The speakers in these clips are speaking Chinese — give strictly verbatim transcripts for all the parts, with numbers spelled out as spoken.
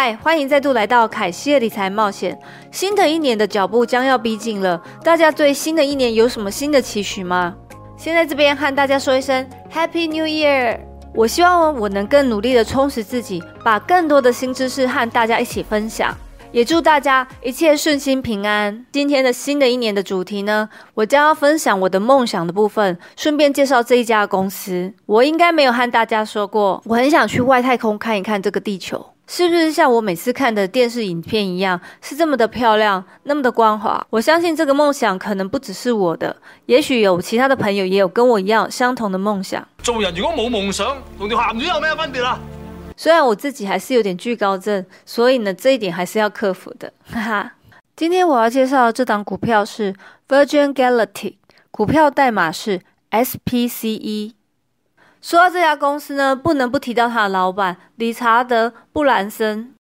嗨，欢迎再度来到凯西的理财冒险。新的一年的脚步将要逼近了，大家对新的一年有什么新的期许吗？先在这边和大家说一声 Happy New Year！ 我希望我能更努力的充实自己，把更多的新知识和大家一起分享。也祝大家一切顺心平安。今天的新的一年的主题呢，我将要分享我的梦想的部分，顺便介绍这一家公司。我应该没有和大家说过，我很想去外太空看一看这个地球，是不是像我每次看的电视影片一样，是这么的漂亮，那么的光滑？我相信这个梦想可能不只是我的，也许有其他的朋友也有跟我一样相同的梦想。做人如果冇夢想，同條鹹魚有咩分別啊？虽然我自己还是有点惧高症，所以呢，这一点还是要克服的，哈哈。今天我要介绍的这档股票是 Virgin Galactic， 股票代码是 S P C E。说到这家公司呢，不能不提到他的老板理查德·布兰森，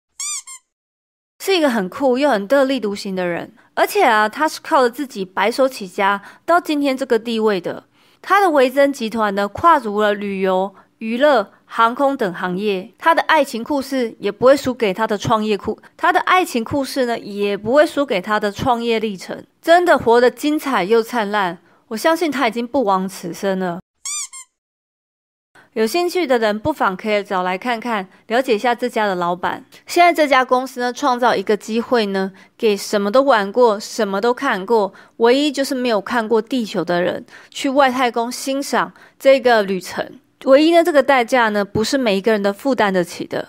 是一个很酷又很特立独行的人，而且啊，他是靠着自己白手起家到今天这个地位的。他的维珍集团呢，跨足了旅游、娱乐、航空等行业，他的爱情故事也不会输给他的创业故，他的爱情故事呢也不会输给他的创业历程，真的活得精彩又灿烂。我相信他已经不枉此生了。有兴趣的人不妨可以找来看看，了解一下这家的老板。现在这家公司呢，创造一个机会呢，给什么都玩过、什么都看过，唯一就是没有看过地球的人，去外太空欣赏这个旅程。唯一呢，这个代价呢，不是每一个人的负担得起的。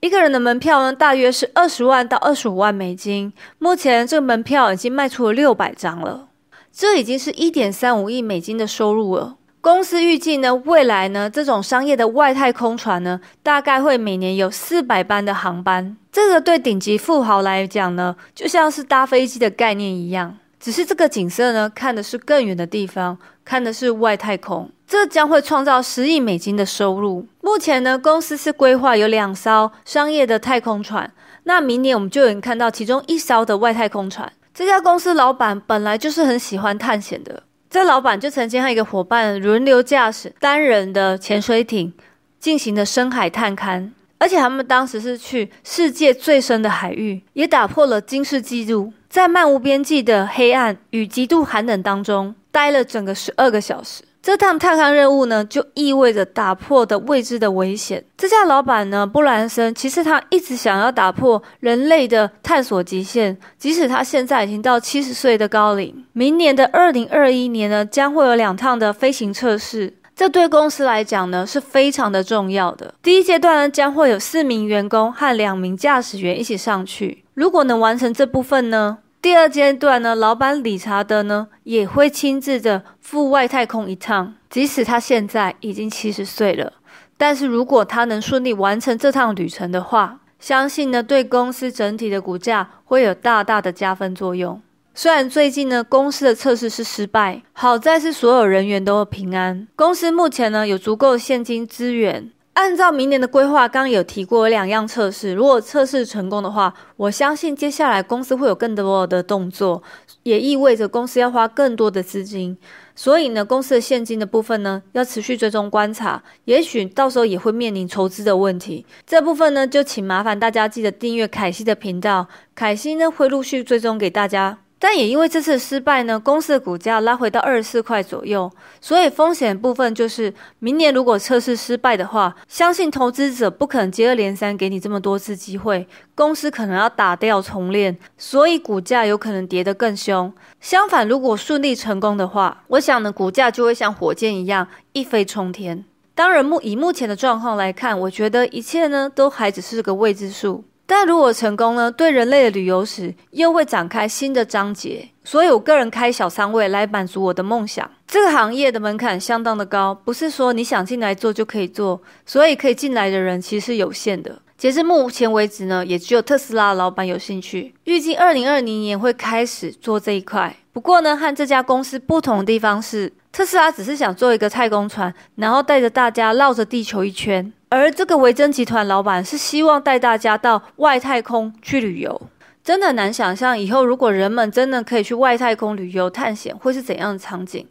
一个人的门票呢，大约是二十万到二十五万美金。目前这个门票已经卖出了六百张了，这已经是 一点三五亿美金的收入了。公司预计呢，未来呢，这种商业的外太空船呢，大概会每年有四百班的航班。这个对顶级富豪来讲呢，就像是搭飞机的概念一样。只是这个景色呢，看的是更远的地方，看的是外太空。这将会创造十亿美金的收入。目前呢，公司是规划有两艘商业的太空船，那明年我们就能看到其中一艘的外太空船。这家公司老板本来就是很喜欢探险的，这老板就曾经和一个伙伴轮流驾驶单人的潜水艇进行的深海探勘，而且他们当时是去世界最深的海域，也打破了金氏纪录。在漫无边际的黑暗与极度寒冷当中待了整个十二个小时，这趟探勘任务呢，就意味着打破的未知的危险。这家老板呢，布兰森，其实他一直想要打破人类的探索极限，即使他现在已经到七十岁的高龄。明年的二零二一年呢，将会有两趟的飞行测试，这对公司来讲呢，是非常的重要的。第一阶段呢，将会有四名员工和两名驾驶员一起上去，如果能完成这部分呢，第二阶段呢，老板理查德呢，也会亲自的赴外太空一趟。即使他现在已经七十岁了，但是如果他能顺利完成这趟旅程的话，相信呢，对公司整体的股价会有大大的加分作用。虽然最近呢，公司的测试是失败，好在是所有人员都平安。公司目前呢，有足够的现金资源。按照明年的规划，刚刚有提过有两样测试，如果测试成功的话，我相信接下来公司会有更多的动作，也意味着公司要花更多的资金。所以呢，公司的现金的部分呢，要持续追踪观察，也许到时候也会面临筹资的问题。这部分呢，就请麻烦大家记得订阅凯西的频道，凯西呢会陆续追踪给大家。但也因为这次的失败呢，公司的股价拉回到二十四块左右，所以风险部分就是明年如果测试失败的话，相信投资者不可能接二连三给你这么多次机会，公司可能要打掉重练，所以股价有可能跌得更凶。相反，如果顺利成功的话，我想呢，股价就会像火箭一样一飞冲天。当然，目以目前的状况来看，我觉得一切呢都还只是个未知数。但如果成功呢，对人类的旅游史又会展开新的章节，所以我个人开小仓位来满足我的梦想。这个行业的门槛相当的高，不是说你想进来做就可以做，所以可以进来的人其实是有限的。截至目前为止呢，也只有特斯拉的老板有兴趣，预计二零二零年会开始做这一块。不过呢，和这家公司不同的地方是，特斯拉只是想做一个太空船，然后带着大家绕着地球一圈，而这个维珍集团老板是希望带大家到外太空去旅游。真的难想象以后如果人们真的可以去外太空旅游探险会是怎样的场景，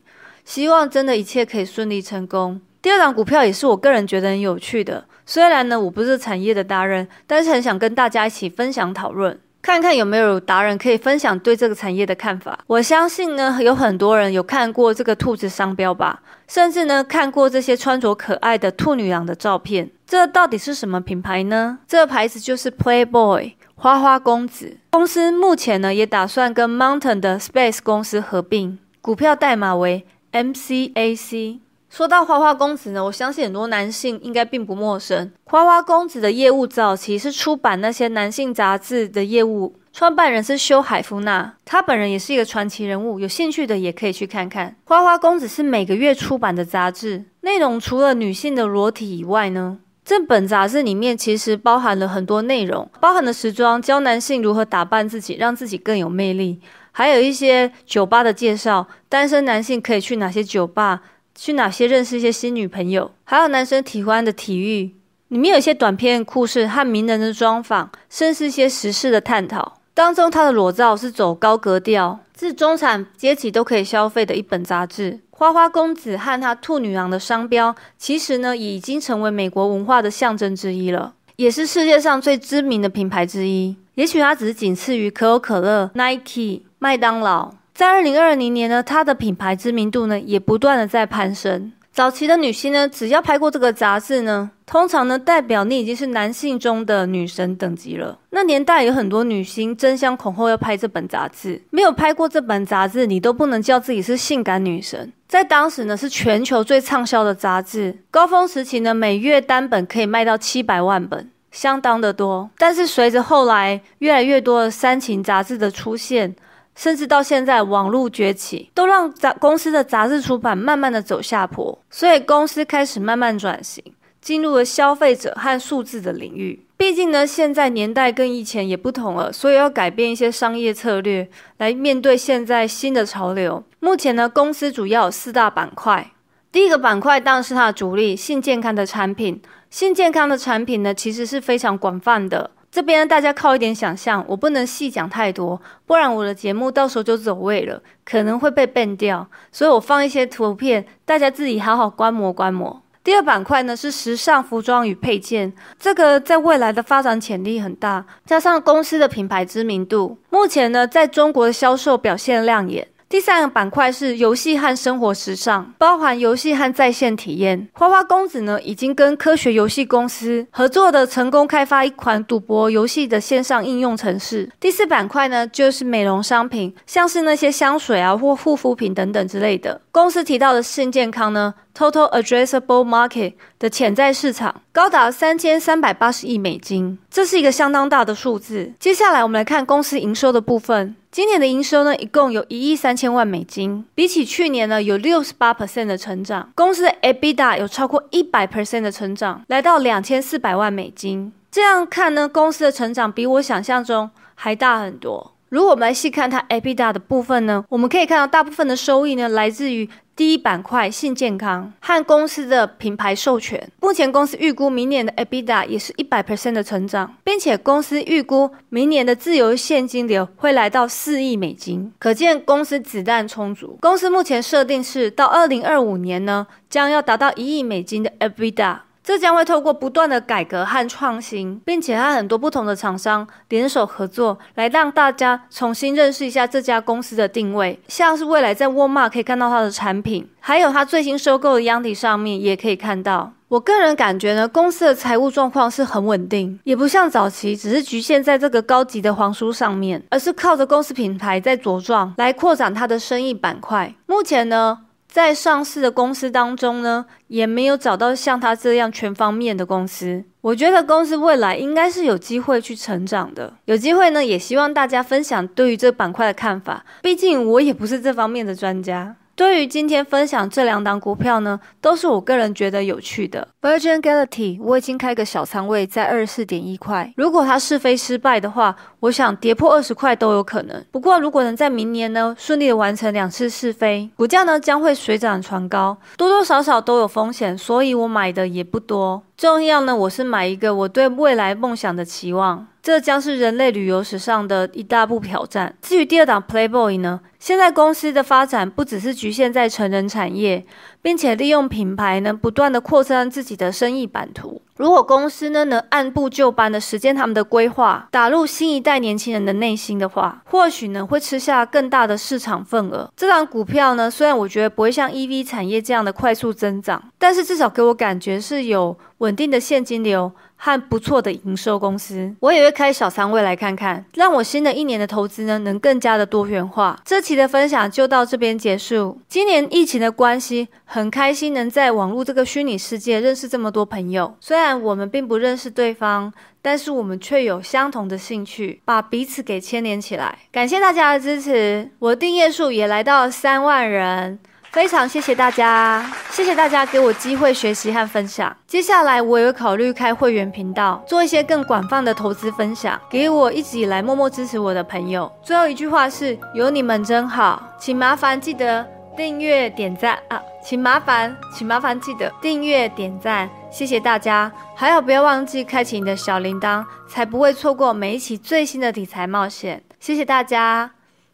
希望真的一切可以顺利成功。第二档股票也是我个人觉得很有趣的，虽然呢我不是产业的达人，但是很想跟大家一起分享讨论，看看有没有达人可以分享对这个产业的看法。我相信呢有很多人有看过这个兔子商标吧，甚至呢看过这些穿着可爱的兔女郎的照片。这到底是什么品牌呢？这个牌子就是 Playboy 花花公子公司，目前呢也打算跟 Mountain 的 Space 公司合并，股票代码为 M C A C。说到花花公子呢，我相信很多男性应该并不陌生。花花公子的业务早期是出版那些男性杂志的业务，创办人是修海夫纳，他本人也是一个传奇人物，有兴趣的也可以去看看。花花公子是每个月出版的杂志，内容除了女性的裸体以外呢，这本杂志里面其实包含了很多内容，包含了时装，教男性如何打扮自己，让自己更有魅力，还有一些酒吧的介绍，单身男性可以去哪些酒吧，去哪些认识一些新女朋友，还有男生喜欢的体育。里面有一些短片故事和名人的专访，甚至一些时事的探讨。当中他的裸照是走高格调，至中产阶级都可以消费的一本杂志。花花公子和他兔女郎的商标其实呢已经成为美国文化的象征之一了，也是世界上最知名的品牌之一。也许它只是仅次于可口可乐、 Nike、 麦当劳。在二零二零年呢，它的品牌知名度呢也不断的在攀升。早期的女星呢，只要拍过这个杂志呢，通常呢代表你已经是男性中的女神等级了。那年代有很多女星争相恐后要拍这本杂志，没有拍过这本杂志你都不能叫自己是性感女神。在当时呢是全球最畅销的杂志，高峰时期呢每月单本可以卖到七百万本，相当的多。但是随着后来越来越多的煽情杂志的出现，甚至到现在网络崛起，都让杂公司的杂志出版慢慢的走下坡，所以公司开始慢慢转型，进入了消费者和数字的领域。毕竟呢现在年代跟以前也不同了，所以要改变一些商业策略来面对现在新的潮流。目前呢公司主要有四大板块，第一个板块当然是它的主力性健康的产品。性健康的产品呢其实是非常广泛的，这边大家靠一点想象，我不能细讲太多，不然我的节目到时候就走位了，可能会被 ban 掉，所以我放一些图片，大家自己好好观摩观摩。第二板块呢是时尚服装与配件，这个在未来的发展潜力很大，加上公司的品牌知名度，目前呢在中国的销售表现亮眼。第三个板块是游戏和生活时尚，包含游戏和在线体验。花花公子呢已经跟科学游戏公司合作的成功开发一款赌博游戏的线上应用程式。第四板块呢就是美容商品，像是那些香水啊或护肤品等等之类的。公司提到的性健康呢 Total Addressable Market 的潜在市场高达三千三百八十亿美金，这是一个相当大的数字。接下来我们来看公司营收的部分，今年的营收呢一共有一亿三千万美金，比起去年呢有 百分之六十八 的成长。公司的 EBITDA 有超过 百分之一百 的成长，来到两千四百万美金。这样看呢，公司的成长比我想象中还大很多。如果我们来细看它 EBITDA 的部分呢，我们可以看到大部分的收益呢来自于第一板块性健康和公司的品牌授权。目前公司预估明年的 EBITDA 也是 百分之一百 的成长，并且公司预估明年的自由现金流会来到四亿美金，可见公司子弹充足。公司目前设定是到二零二五年呢将要达到一亿美金的 EBITDA，这将会透过不断的改革和创新，并且和很多不同的厂商联手合作，来让大家重新认识一下这家公司的定位，像是未来在 Walmart 可以看到它的产品，还有它最新收购的 Yandy 上面也可以看到。我个人感觉呢，公司的财务状况是很稳定，也不像早期只是局限在这个高级的黄书上面，而是靠着公司品牌在茁壮，来扩展它的生意板块。目前呢在上市的公司当中呢，也没有找到像他这样全方面的公司。我觉得公司未来应该是有机会去成长的。有机会呢，也希望大家分享对于这板块的看法，毕竟我也不是这方面的专家。对于今天分享这两档股票呢，都是我个人觉得有趣的。 Virgin Galactic 我已经开个小仓位在 二十四点一块，如果它试飞失败的话，我想跌破二十块都有可能。不过如果能在明年呢顺利的完成两次试飞，股价呢将会水涨船高，多多少少都有风险，所以我买的也不多。重要呢，我是买一个我对未来梦想的期望。这将是人类旅游史上的一大步挑战。至于第二档 Playboy 呢，现在公司的发展不只是局限在成人产业，并且利用品牌呢，不断的扩散自己的生意版图。如果公司呢能按部就班的实践他们的规划，打入新一代年轻人的内心的话，或许呢会吃下更大的市场份额。这档股票呢，虽然我觉得不会像 E V 产业这样的快速增长，但是至少给我感觉是有稳定的现金流和不错的营收公司。我也会开小仓位来看看，让我新的一年的投资呢能更加的多元化。这期的分享就到这边结束。今年疫情的关系，很开心能在网络这个虚拟世界认识这么多朋友。虽然我们并不认识对方，但是我们却有相同的兴趣，把彼此给牵连起来。感谢大家的支持，我的订阅数也来到三万人。非常谢谢大家，谢谢大家给我机会学习和分享。接下来我也会考虑开会员频道，做一些更广泛的投资分享，给我一直以来默默支持我的朋友。最后一句话是，有你们真好，请麻烦记得订阅点赞啊！请麻烦，请麻烦记得订阅点赞，谢谢大家。还有不要忘记开启你的小铃铛，才不会错过每一期最新的理财冒险。谢谢大家，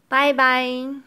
拜拜。